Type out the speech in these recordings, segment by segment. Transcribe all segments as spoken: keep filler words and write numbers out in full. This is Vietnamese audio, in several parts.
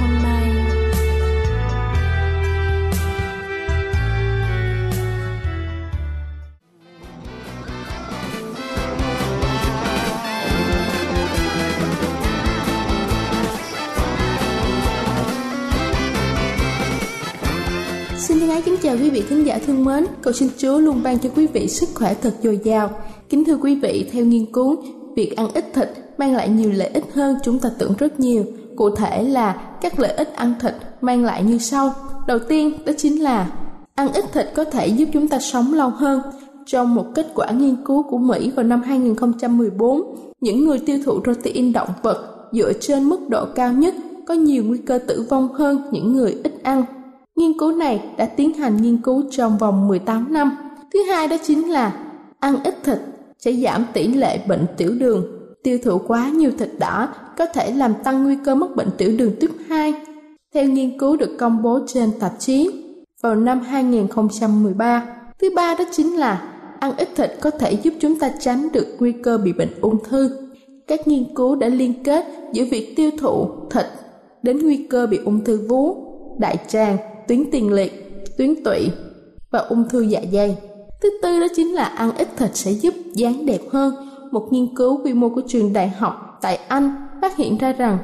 hôm nay. Kính chào quý vị khán giả thân mến, cầu xin Chúa luôn ban cho quý vị sức khỏe thật dồi dào. Kính thưa quý vị, theo nghiên cứu, việc ăn ít thịt mang lại nhiều lợi ích hơn chúng ta tưởng rất nhiều. Cụ thể là các lợi ích ăn thịt mang lại như sau. Đầu tiên đó chính là ăn ít thịt có thể giúp chúng ta sống lâu hơn. Trong một kết quả nghiên cứu của Mỹ vào năm hai không một bốn, những người tiêu thụ protein động vật dựa trên mức độ cao nhất có nhiều nguy cơ tử vong hơn những người ít ăn. Nghiên cứu này đã tiến hành nghiên cứu trong vòng mười tám năm. Thứ hai đó chính là ăn ít thịt sẽ giảm tỷ lệ bệnh tiểu đường. Tiêu thụ quá nhiều thịt đỏ có thể làm tăng nguy cơ mắc bệnh tiểu đường tuyếp hai. Theo nghiên cứu được công bố trên tạp chí vào năm hai không một ba. Thứ ba đó chính là ăn ít thịt có thể giúp chúng ta tránh được nguy cơ bị bệnh ung thư. Các nghiên cứu đã liên kết giữa việc tiêu thụ thịt đến nguy cơ bị ung thư vú, đại tràng, tuyến tiền liệt, tuyến tụy và ung thư dạ dày. Thứ tư đó chính là ăn ít thịt sẽ giúp dáng đẹp hơn. Một nghiên cứu quy mô của trường đại học tại Anh phát hiện ra rằng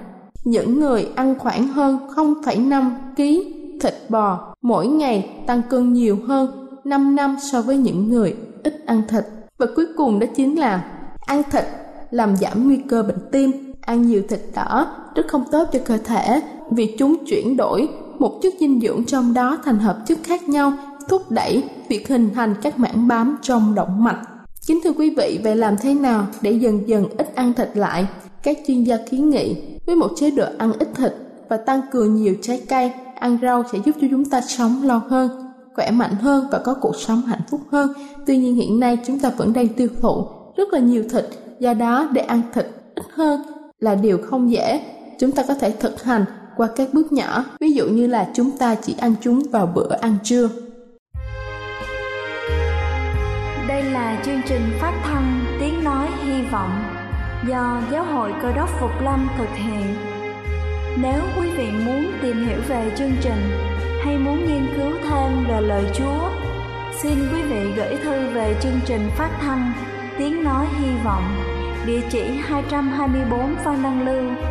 những người ăn khoảng hơn không phẩy năm ki lô gam thịt bò mỗi ngày tăng cân nhiều hơn năm năm so với những người ít ăn thịt. Và cuối cùng đó chính là ăn thịt làm giảm nguy cơ bệnh tim. Ăn nhiều thịt đỏ rất không tốt cho cơ thể vì chúng chuyển đổi một chất dinh dưỡng trong đó thành hợp chất khác nhau, thúc đẩy việc hình thành các mảng bám trong động mạch. Kính thưa quý vị, vậy làm thế nào để dần dần ít ăn thịt lại? Các chuyên gia kiến nghị với một chế độ ăn ít thịt và tăng cường nhiều trái cây, ăn rau sẽ giúp cho chúng ta sống lâu hơn, khỏe mạnh hơn và có cuộc sống hạnh phúc hơn. Tuy nhiên hiện nay chúng ta vẫn đang tiêu thụ rất là nhiều thịt, do đó để ăn thịt ít hơn là điều không dễ. Chúng ta có thể thực hành qua các bước nhỏ, ví dụ như là chúng ta chỉ ăn chúng vào bữa ăn trưa. Đây là chương trình phát thanh Tiếng Nói Hy Vọng do Giáo hội Cơ đốc Phục Lâm thực hiện. Nếu quý vị muốn tìm hiểu về chương trình hay muốn nghiên cứu thêm về lời Chúa, xin quý vị gửi thư về chương trình phát thanh Tiếng Nói Hy Vọng, địa chỉ hai trăm hai mươi bốn Phan Đăng Lưu,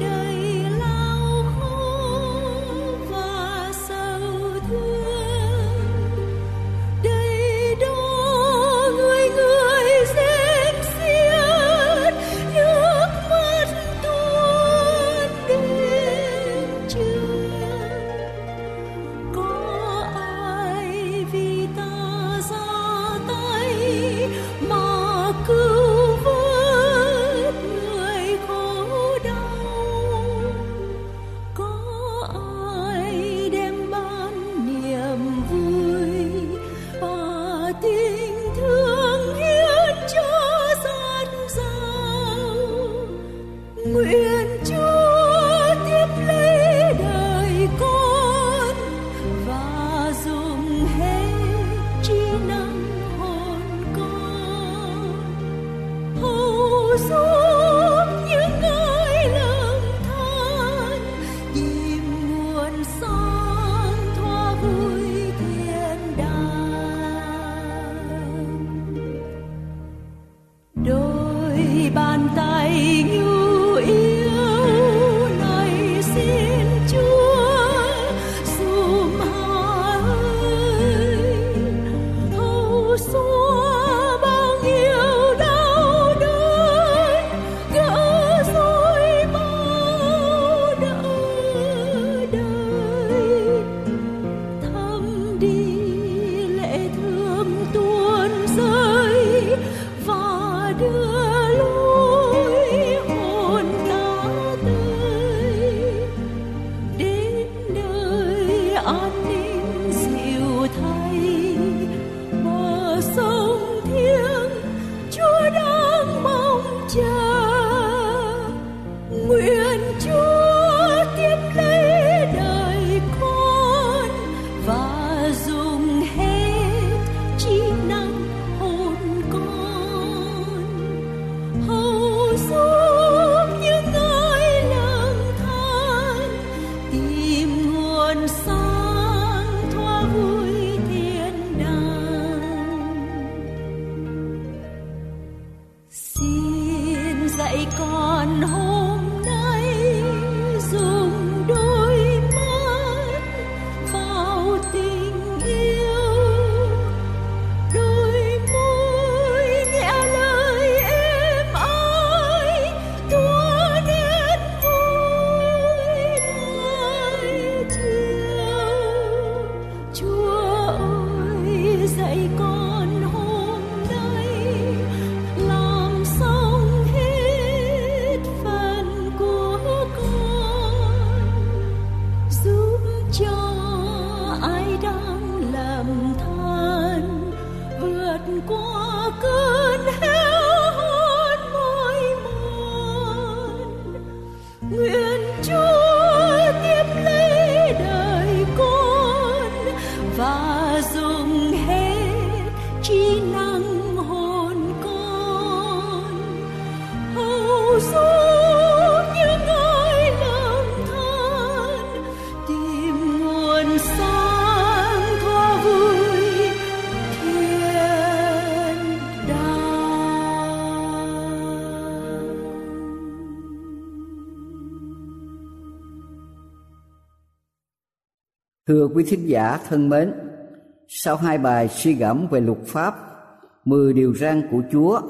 Đời lao khổ và xa Nguyện Chúa tiếp lấy đời con và dùng hết trí năng hồn con hầu giúp những người lầm than tìm nguồn sáng thoa vui thiên đàng. Đôi bàn tay Thưa quý thính giả thân mến, sau hai bài suy gẫm về luật pháp mười điều răn của Chúa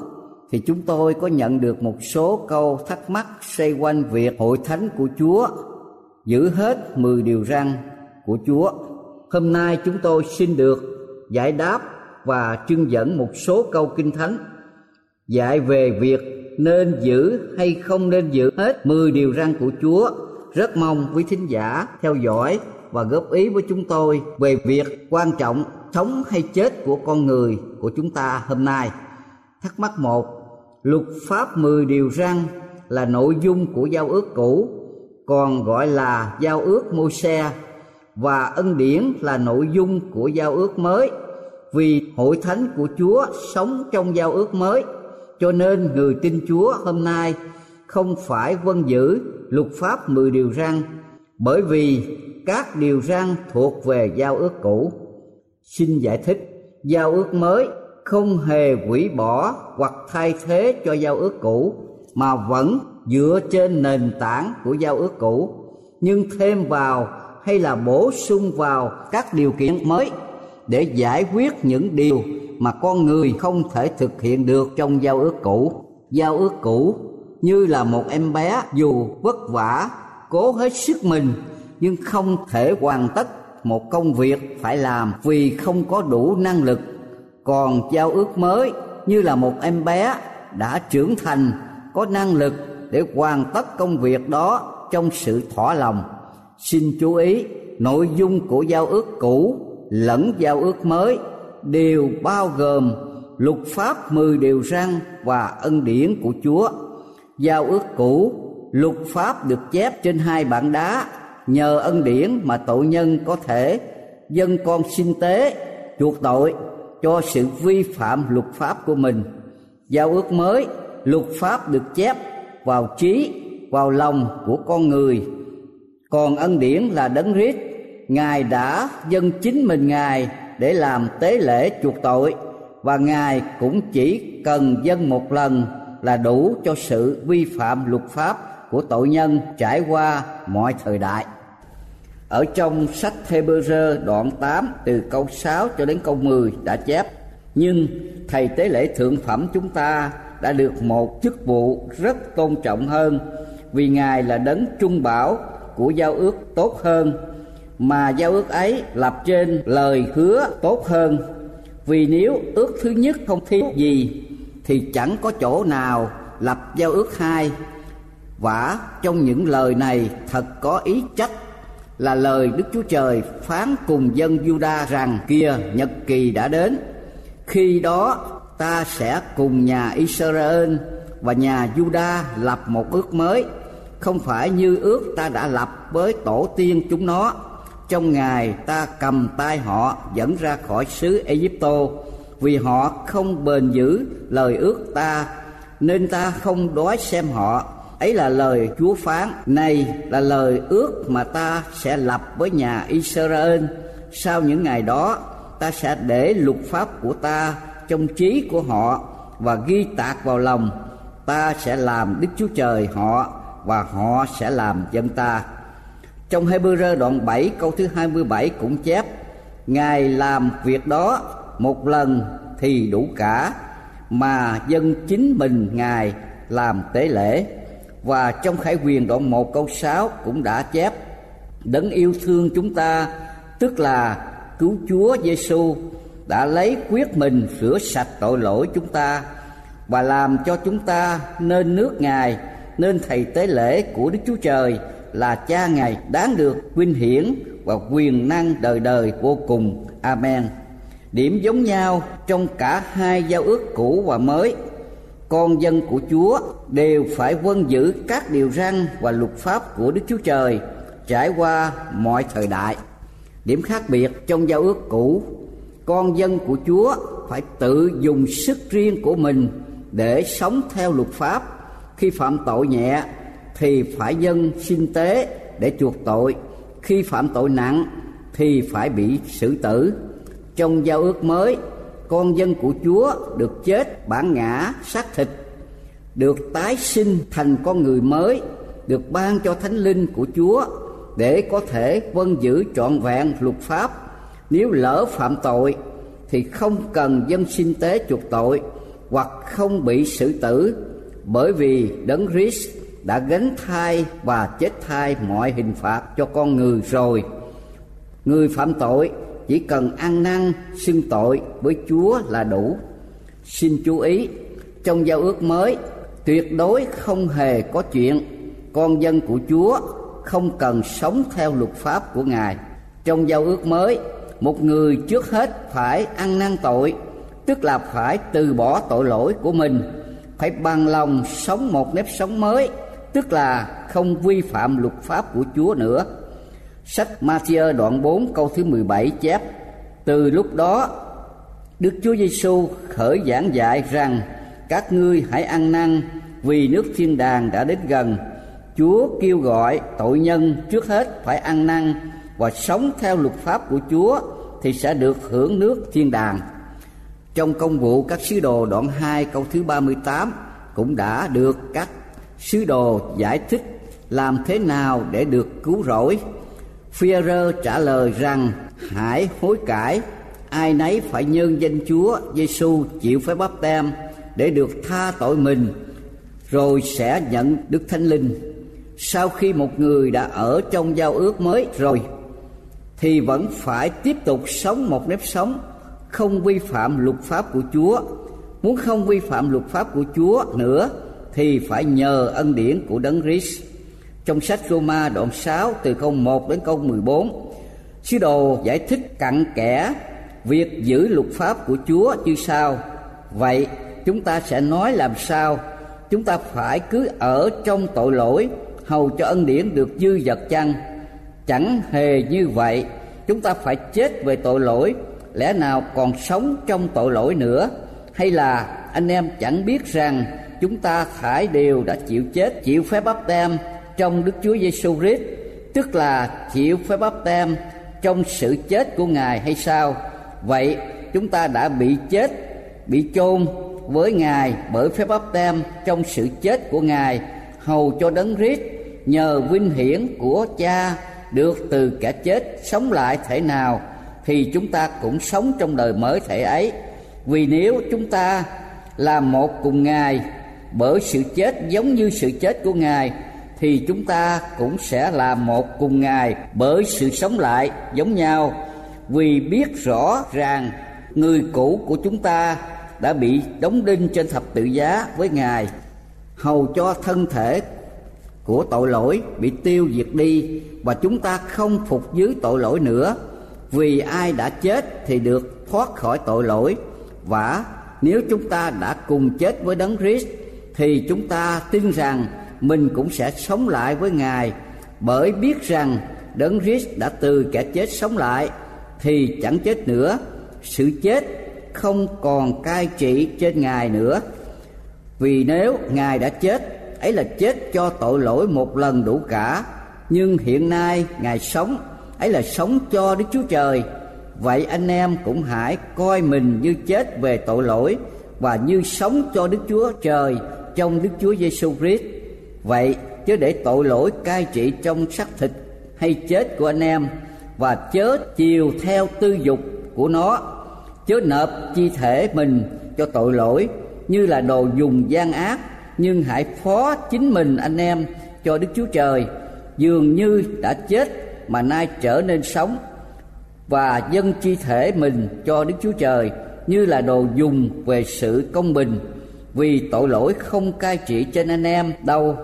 thì chúng tôi có nhận được một số câu thắc mắc xoay quanh việc hội thánh của Chúa giữ hết mười điều răn của Chúa. Hôm nay chúng tôi xin được giải đáp và trưng dẫn một số câu Kinh Thánh dạy về việc nên giữ hay không nên giữ hết mười điều răn của Chúa. Rất mong quý thính giả theo dõi và góp ý với chúng tôi về việc quan trọng sống hay chết của con người của chúng ta hôm nay. Thắc mắc một, luật pháp mười điều răn là nội dung của giao ước cũ, còn gọi là giao ước Mô-se, và ân điển là nội dung của giao ước mới. Vì hội thánh của Chúa sống trong giao ước mới, cho nên người tin Chúa hôm nay không phải vâng giữ luật pháp mười điều răn, bởi vì các điều răn thuộc về giao ước cũ. Xin giải thích, giao ước mới không hề hủy bỏ hoặc thay thế cho giao ước cũ, mà vẫn dựa trên nền tảng của giao ước cũ, nhưng thêm vào hay là bổ sung vào các điều kiện mới để giải quyết những điều mà con người không thể thực hiện được trong giao ước cũ. Giao ước cũ như là một em bé dù vất vả, cố hết sức mình nhưng không thể hoàn tất một công việc phải làm vì không có đủ năng lực. Còn giao ước mới như là một em bé đã trưởng thành, có năng lực để hoàn tất công việc đó trong sự thỏa lòng. Xin chú ý, nội dung của giao ước cũ lẫn giao ước mới đều bao gồm luật pháp mười điều răn và ân điển của Chúa. Giao ước cũ luật pháp được chép trên hai bảng đá, nhờ ân điển mà tội nhân có thể dâng con xin tế chuộc tội cho sự vi phạm luật pháp của mình. Giao ước mới, luật pháp được chép vào trí, vào lòng của con người. Còn ân điển là Đấng Christ, Ngài đã dâng chính mình Ngài để làm tế lễ chuộc tội, và Ngài cũng chỉ cần dâng một lần là đủ cho sự vi phạm luật pháp của tội nhân trải qua mọi thời đại. Ở trong sách Hê-bơ-rơ đoạn tám từ câu sáu cho đến câu mười đã chép: nhưng thầy tế lễ thượng phẩm chúng ta đã được một chức vụ rất tôn trọng hơn, vì Ngài là đấng trung bảo của giao ước tốt hơn, mà giao ước ấy lập trên lời hứa tốt hơn. Vì nếu ước thứ nhất không thiếu gì thì chẳng có chỗ nào lập giao ước hai. Vả trong những lời này thật có ý trách, là lời Đức Chúa Trời phán cùng dân Giu-đa rằng: kia nhật kỳ đã đến, khi đó ta sẽ cùng nhà Israel và nhà Giu-đa lập một ước mới, không phải như ước ta đã lập với tổ tiên chúng nó trong ngày ta cầm tay họ dẫn ra khỏi xứ Ai-cập, vì họ không bền giữ lời ước ta nên ta không đói xem họ. Ấy là lời Chúa phán, này là lời ước mà ta sẽ lập với nhà Israel. Sau những ngày đó, ta sẽ để luật pháp của ta trong trí của họ và ghi tạc vào lòng. Ta sẽ làm Đức Chúa Trời họ và họ sẽ làm dân ta. Trong Hê-bơ-rơ đoạn bảy câu thứ hai mươi bảy cũng chép: Ngài làm việc đó một lần thì đủ cả, mà dân chính mình Ngài làm tế lễ. Và trong Khải Huyền đoạn một câu sáu cũng đã chép: Đấng yêu thương chúng ta, tức là cứu Chúa Giê-xu, đã lấy huyết mình rửa sạch tội lỗi chúng ta và làm cho chúng ta nên nước Ngài, nên thầy tế lễ của Đức Chúa Trời là Cha Ngài, đáng được vinh hiển và quyền năng đời đời vô cùng. Amen. Điểm giống nhau trong cả hai giao ước cũ và mới: con dân của Chúa đều phải vâng giữ các điều răn và luật pháp của Đức Chúa Trời trải qua mọi thời đại. Điểm khác biệt trong giao ước cũ, con dân của Chúa phải tự dùng sức riêng của mình để sống theo luật pháp. Khi phạm tội nhẹ thì phải dâng xin tế để chuộc tội, khi phạm tội nặng thì phải bị xử tử. Trong giao ước mới, con dân của Chúa được chết bản ngã xác thịt, được tái sinh thành con người mới, được ban cho Thánh Linh của Chúa để có thể vâng giữ trọn vẹn luật pháp. Nếu lỡ phạm tội thì không cần dâng xin tế chuộc tội hoặc không bị xử tử, bởi vì Đấng Christ đã gánh thay và chết thay mọi hình phạt cho con người rồi. Người phạm tội chỉ cần ăn năn xưng tội với Chúa là đủ. Xin chú ý, trong giao ước mới tuyệt đối không hề có chuyện con dân của Chúa không cần sống theo luật pháp của Ngài. Trong giao ước mới, một người trước hết phải ăn năn tội, tức là phải từ bỏ tội lỗi của mình, phải bằng lòng sống một nếp sống mới, tức là không vi phạm luật pháp của Chúa nữa. Sách Ma-thi-ơ đoạn bốn câu thứ mười bảy chép: Từ lúc đó, Đức Chúa Giê-xu khởi giảng dạy rằng: Các ngươi hãy ăn năn, vì nước thiên đàng đã đến gần. Chúa kêu gọi tội nhân trước hết phải ăn năn và sống theo luật pháp của Chúa thì sẽ được hưởng nước thiên đàng. Trong công vụ các sứ đồ đoạn hai câu thứ ba mươi tám cũng đã được các sứ đồ giải thích làm thế nào để được cứu rỗi. Phi-e-rơ trả lời rằng: Hãy hối cải, ai nấy phải nhân danh Chúa Giê-xu chịu phép báp têm để được tha tội mình, rồi sẽ nhận Đức Thánh Linh. Sau khi một người đã ở trong giao ước mới rồi thì vẫn phải tiếp tục sống một nếp sống không vi phạm luật pháp của Chúa. Muốn không vi phạm luật pháp của Chúa nữa thì phải nhờ ân điển của Đấng Christ. Trong sách Roma đoạn sáu từ câu một đến câu mười bốn, sứ đồ giải thích cặn kẽ việc giữ luật pháp của Chúa như sau: Vậy chúng ta sẽ nói làm sao chúng ta phải cứ ở trong tội lỗi hầu cho ân điển được dư dật chăng? Chẳng hề như vậy. Chúng ta phải chết về tội lỗi, lẽ nào còn sống trong tội lỗi nữa? Hay là anh em chẳng biết rằng chúng ta thải đều đã chịu chết, chịu phép báp tem trong Đức Chúa Giêsu Christ, tức là chịu phép báp tem trong sự chết của Ngài hay sao? Vậy chúng ta đã bị chết, bị chôn với Ngài bởi phép báp tem trong sự chết của Ngài, hầu cho Đấng Christ nhờ vinh hiển của Cha được từ kẻ chết sống lại thể nào, thì chúng ta cũng sống trong đời mới thể ấy. Vì nếu chúng ta là một cùng Ngài bởi sự chết giống như sự chết của Ngài, thì chúng ta cũng sẽ là một cùng Ngài bởi sự sống lại giống nhau. Vì biết rõ ràng người cũ của chúng ta đã bị đóng đinh trên thập tự giá với Ngài, hầu cho thân thể của tội lỗi bị tiêu diệt đi và chúng ta không phục dưới tội lỗi nữa. Vì ai đã chết thì được thoát khỏi tội lỗi. Và nếu chúng ta đã cùng chết với Đấng Christ, thì chúng ta tin rằng mình cũng sẽ sống lại với Ngài, bởi biết rằng Đấng Christ đã từ kẻ chết sống lại thì chẳng chết nữa. Sự chết không còn cai trị trên Ngài nữa. Vì nếu Ngài đã chết, ấy là chết cho tội lỗi một lần đủ cả, nhưng hiện nay Ngài sống, ấy là sống cho Đức Chúa Trời. Vậy anh em cũng hãy coi mình như chết về tội lỗi và như sống cho Đức Chúa Trời trong Đức Chúa Giêsu Christ. Vậy chớ để tội lỗi cai trị trong xác thịt hay chết của anh em, và chớ chiều theo tư dục của nó. Chớ nộp chi thể mình cho tội lỗi như là đồ dùng gian ác, nhưng hãy phó chính mình anh em cho Đức Chúa Trời, dường như đã chết mà nay trở nên sống, và dâng chi thể mình cho Đức Chúa Trời như là đồ dùng về sự công bình. Vì tội lỗi không cai trị trên anh em đâu,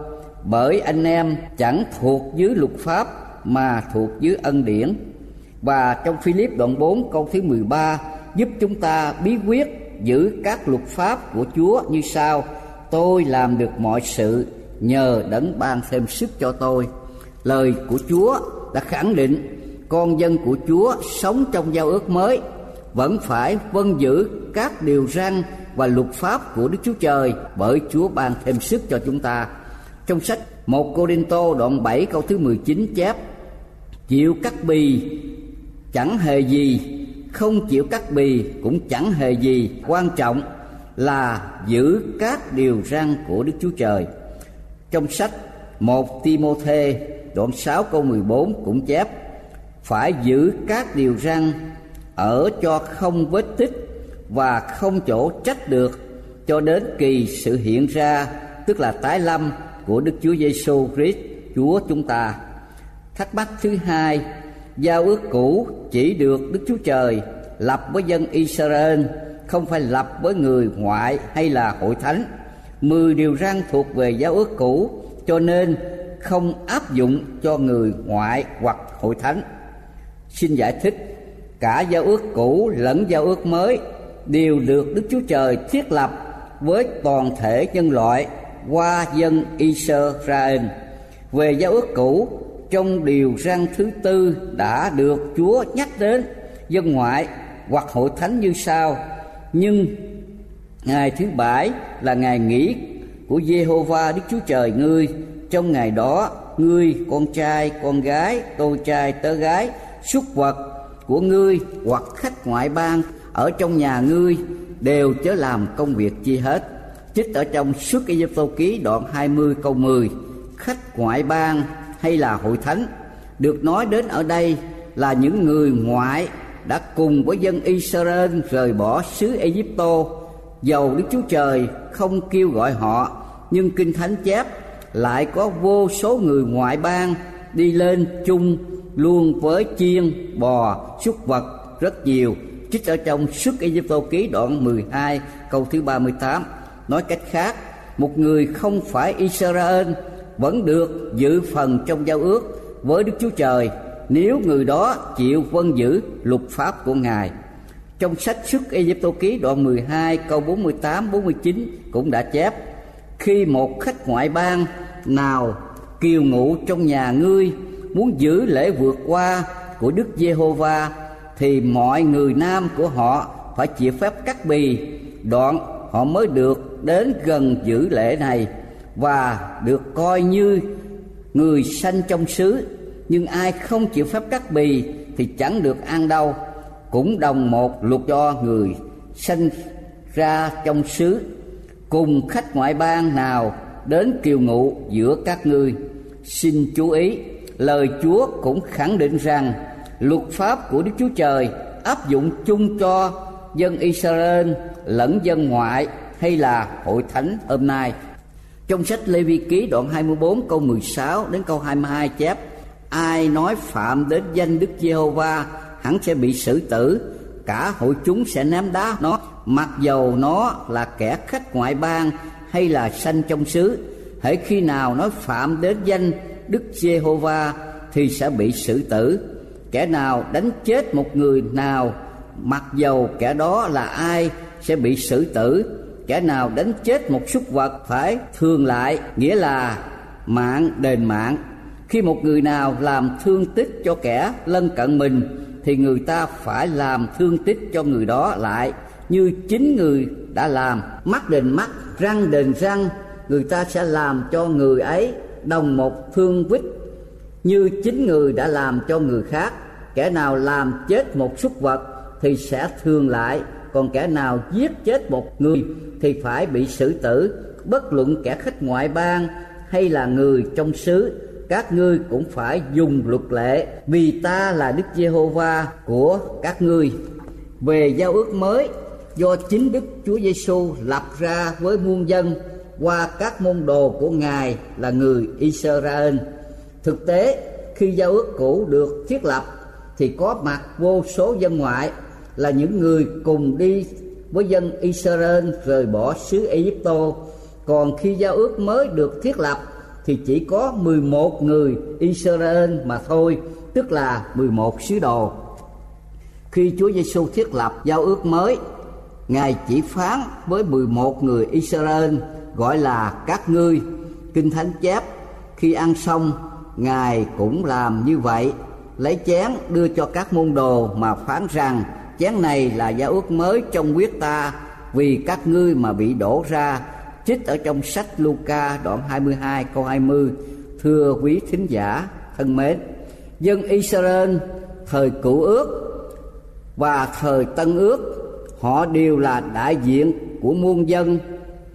bởi anh em chẳng thuộc dưới luật pháp mà thuộc dưới ân điển. Và trong Phi-líp đoạn bốn câu thứ mười ba giúp chúng ta bí quyết giữ các luật pháp của Chúa như sau: tôi làm được mọi sự nhờ Đấng ban thêm sức cho tôi. Lời của Chúa đã khẳng định con dân của Chúa sống trong giao ước mới vẫn phải vâng giữ các điều răn và luật pháp của Đức Chúa Trời, bởi Chúa ban thêm sức cho chúng ta. Trong sách một Cô-rinh-tô đoạn bảy câu thứ mười chín chép: chịu cắt bì chẳng hề gì, không chịu cắt bì cũng chẳng hề gì, quan trọng là giữ các điều răn của Đức Chúa Trời. Trong sách một Ti-mô-thê đoạn sáu câu mười bốn cũng chép: phải giữ các điều răn ở cho không vết tích và không chỗ trách được cho đến kỳ sự hiện ra, tức là tái lâm của Đức Chúa Giêsu Christ Chúa chúng ta. Thắc mắc thứ hai, giao ước cũ chỉ được Đức Chúa Trời lập với dân Israel, không phải lập với người ngoại hay là hội thánh. Mười điều răn thuộc về giao ước cũ cho nên không áp dụng cho người ngoại hoặc hội thánh. Xin giải thích, cả giao ước cũ lẫn giao ước mới đều được Đức Chúa Trời thiết lập với toàn thể nhân loại qua dân Israel. Về giao ước cũ, trong điều răn thứ tư đã được Chúa nhắc đến dân ngoại hoặc hội thánh như sau: nhưng ngày thứ bảy là ngày nghỉ của Giê-hô-va Đức Chúa Trời ngươi, trong ngày đó ngươi, con trai con gái, tôi trai tớ gái, súc vật của ngươi hoặc khách ngoại bang ở trong nhà ngươi đều chớ làm công việc chi hết. Trích ở trong Xuất Ê-díp-tô ký đoạn hai mươi câu mười. Khách ngoại bang hay là hội thánh được nói đến ở đây là những người ngoại đã cùng với dân Israel rời bỏ xứ Ê-díp-tô. Dầu Đức Chúa Trời không kêu gọi họ, nhưng Kinh Thánh chép lại có vô số người ngoại bang đi lên chung luôn với chiên, bò, súc vật rất nhiều. Trích ở trong Xuất Ê-díp-tô ký đoạn mười hai câu thứ ba mươi tám. Nói cách khác, một người không phải Israel vẫn được dự phần trong giao ước với Đức Chúa Trời nếu người đó chịu vâng giữ luật pháp của Ngài. Trong sách Xuất Ê-díp-tô ký đoạn mười hai câu bốn mươi tám bốn mươi chín cũng đã chép: Khi một khách ngoại bang nào kiều ngụ trong nhà ngươi, muốn giữ lễ vượt qua của Đức Giê-hô-va, thì mọi người nam của họ phải chịu phép cắt bì, đoạn họ mới được đến gần giữ lễ này và được coi như người sanh trong xứ. Nhưng ai không chịu phép cắt bì thì chẳng được ăn đâu. Cũng đồng một luật cho người sanh ra trong xứ cùng khách ngoại bang nào đến kiều ngụ giữa các ngươi. Xin chú ý, lời Chúa cũng khẳng định rằng luật pháp của Đức Chúa Trời áp dụng chung cho dân Israel lẫn dân ngoại hay là hội thánh hôm nay. Trong sách Lê Vi Ký đoạn hai mươi bốn câu mười sáu đến câu hai mươi hai chép: ai nói phạm đến danh Đức Giê-hô-va hẳn sẽ bị xử tử, cả hội chúng sẽ ném đá nó, mặc dầu nó là kẻ khách ngoại bang hay là sanh trong xứ. Hễ khi nào nói phạm đến danh Đức Giê-hô-va thì sẽ bị xử tử. Kẻ nào đánh chết một người nào, mặc dầu kẻ đó là ai, sẽ bị xử tử. Kẻ nào đánh chết một súc vật phải thương lại, nghĩa là mạng đền mạng. Khi một người nào làm thương tích cho kẻ lân cận mình thì người ta phải làm thương tích cho người đó lại như chính người đã làm. Mắt đền mắt, răng đền răng, người ta sẽ làm cho người ấy đồng một thương tích như chính người đã làm cho người khác. Kẻ nào làm chết một súc vật thì sẽ thương lại, còn kẻ nào giết chết một người thì phải bị xử tử. Bất luận kẻ khách ngoại bang hay là người trong xứ, các ngươi cũng phải dùng luật lệ, vì ta là Đức Giê-hô-va của các ngươi. Về giao ước mới do chính Đức Chúa Giê-xu lập ra với muôn dân qua các môn đồ của Ngài là người Israel. Thực tế, khi giao ước cũ được thiết lập thì có mặt vô số dân ngoại, là những người cùng đi với dân Israel rời bỏ xứ Ai Cập. Còn khi giao ước mới được thiết lập thì chỉ có mười một người Israel mà thôi, tức là mười một sứ đồ. Khi Chúa Giê-xu thiết lập giao ước mới, Ngài chỉ phán với mười một người Israel gọi là các ngươi. Kinh Thánh chép, khi ăn xong, Ngài cũng làm như vậy, lấy chén đưa cho các môn đồ mà phán rằng: chén này là giao ước mới trong huyết ta, vì các ngươi mà bị đổ ra. Trích ở trong sách Luca đoạn hai mươi hai câu hai mươi. Thưa quý thính giả thân mến, dân Israel thời cựu ước và thời tân ước, họ đều là đại diện của muôn dân,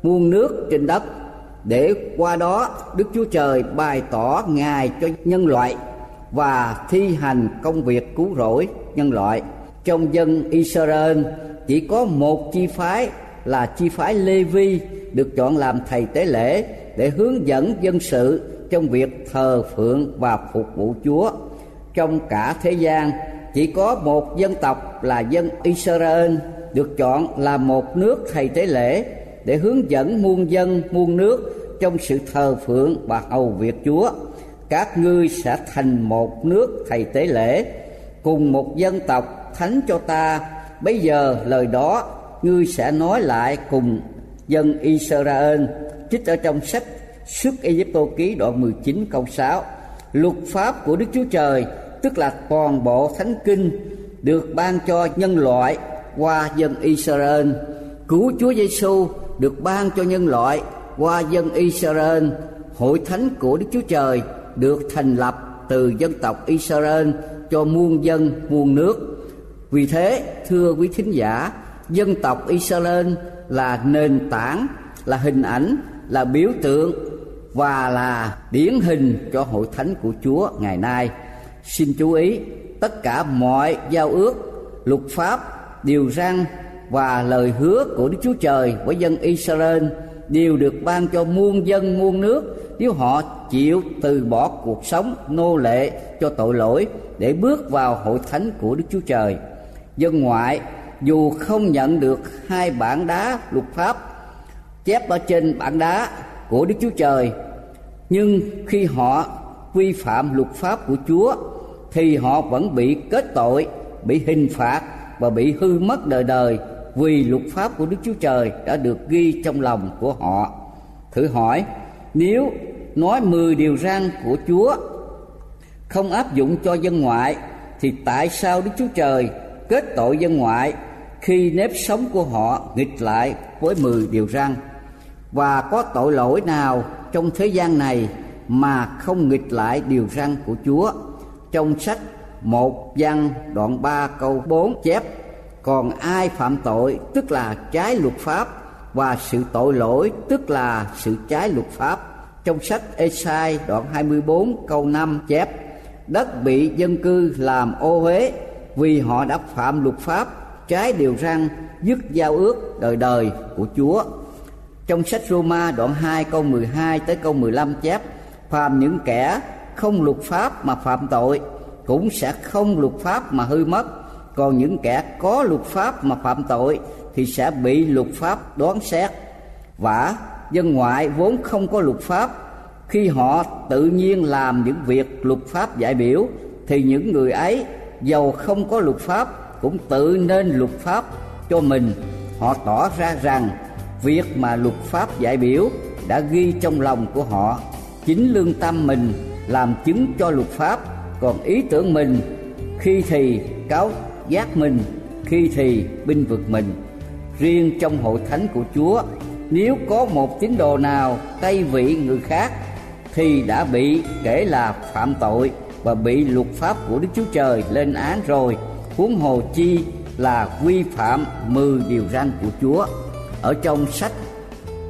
muôn nước trên đất, để qua đó Đức Chúa Trời bày tỏ Ngài cho nhân loại và thi hành công việc cứu rỗi nhân loại. Trong dân Israel chỉ có một chi phái là chi phái Lê Vi được chọn làm thầy tế lễ để hướng dẫn dân sự trong việc thờ phượng và phục vụ Chúa. Trong cả thế gian chỉ có một dân tộc là dân Israel được chọn là một nước thầy tế lễ để hướng dẫn muôn dân muôn nước trong sự thờ phượng và hầu việc Chúa. Các ngươi sẽ thành một nước thầy tế lễ cùng một dân tộc thánh cho ta. Bây giờ lời đó ngươi sẽ nói lại cùng dân Israel. Trích ở trong sách Xuất Ai-cập ký đoạn mười chín câu sáu. Luật pháp của Đức Chúa Trời, tức là toàn bộ Thánh Kinh, được ban cho nhân loại qua dân Israel. Cứu Chúa Giê-xu được ban cho nhân loại qua dân Israel. Hội thánh của Đức Chúa Trời được thành lập từ dân tộc Israel cho muôn dân muôn nước. Vì thế, thưa quý thính giả, dân tộc Israel là nền tảng, là hình ảnh, là biểu tượng và là điển hình cho hội thánh của Chúa ngày nay. Xin chú ý, tất cả mọi giao ước, luật pháp, điều răn và lời hứa của Đức Chúa Trời với dân Israel đều được ban cho muôn dân muôn nước nếu họ chịu từ bỏ cuộc sống nô lệ cho tội lỗi để bước vào hội thánh của Đức Chúa Trời. Dân ngoại dù không nhận được hai bảng đá luật pháp chép ở trên bảng đá của Đức Chúa Trời, nhưng khi họ vi phạm luật pháp của Chúa thì họ vẫn bị kết tội, bị hình phạt và bị hư mất đời đời, vì luật pháp của Đức Chúa Trời đã được ghi trong lòng của họ. Thử hỏi, nếu nói mười điều răn của Chúa không áp dụng cho dân ngoại, thì tại sao Đức Chúa Trời kết tội dân ngoại khi nếp sống của họ nghịch lại với mười điều răn? Và có tội lỗi nào trong thế gian này mà không nghịch lại điều răn của Chúa? Trong sách một Văn đoạn ba câu bốn chép: còn ai phạm tội, tức là trái luật pháp, và sự tội lỗi, tức là sự trái luật pháp. Trong sách Ê-sai đoạn hai mươi bốn câu năm chép: đất bị dân cư làm ô uế vì họ đã phạm luật pháp, trái điều răn, dứt giao ước đời đời của Chúa. Trong sách Roma đoạn hai câu mười hai tới câu mười lăm chép: phàm những kẻ không luật pháp mà phạm tội cũng sẽ không luật pháp mà hư mất, còn những kẻ có luật pháp mà phạm tội thì sẽ bị luật pháp đoán xét. Vả, dân ngoại vốn không có luật pháp, khi họ tự nhiên làm những việc luật pháp dạy biểu, thì những người ấy dầu không có luật pháp cũng tự nên luật pháp cho mình. Họ tỏ ra rằng việc mà luật pháp dạy biểu đã ghi trong lòng của họ, chính lương tâm mình làm chứng cho luật pháp, còn ý tưởng mình khi thì cáo giác mình, khi thì binh vực mình. Riêng trong hội thánh của Chúa, nếu có một tín đồ nào tây vị người khác thì đã bị kể là phạm tội và bị luật pháp của Đức Chúa Trời lên án rồi, huống hồ chi là vi phạm mười điều răn của Chúa. Ở trong sách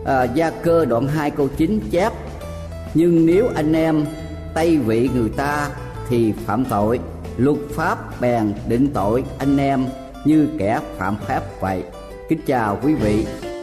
à, Gia Cơ đoạn hai câu chín chép: nhưng nếu anh em tây vị người ta thì phạm tội, luật pháp bèn định tội anh em như kẻ phạm pháp vậy. Kính chào quý vị. Đây